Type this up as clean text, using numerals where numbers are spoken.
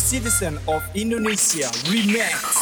Citizen of Indonesia Remix.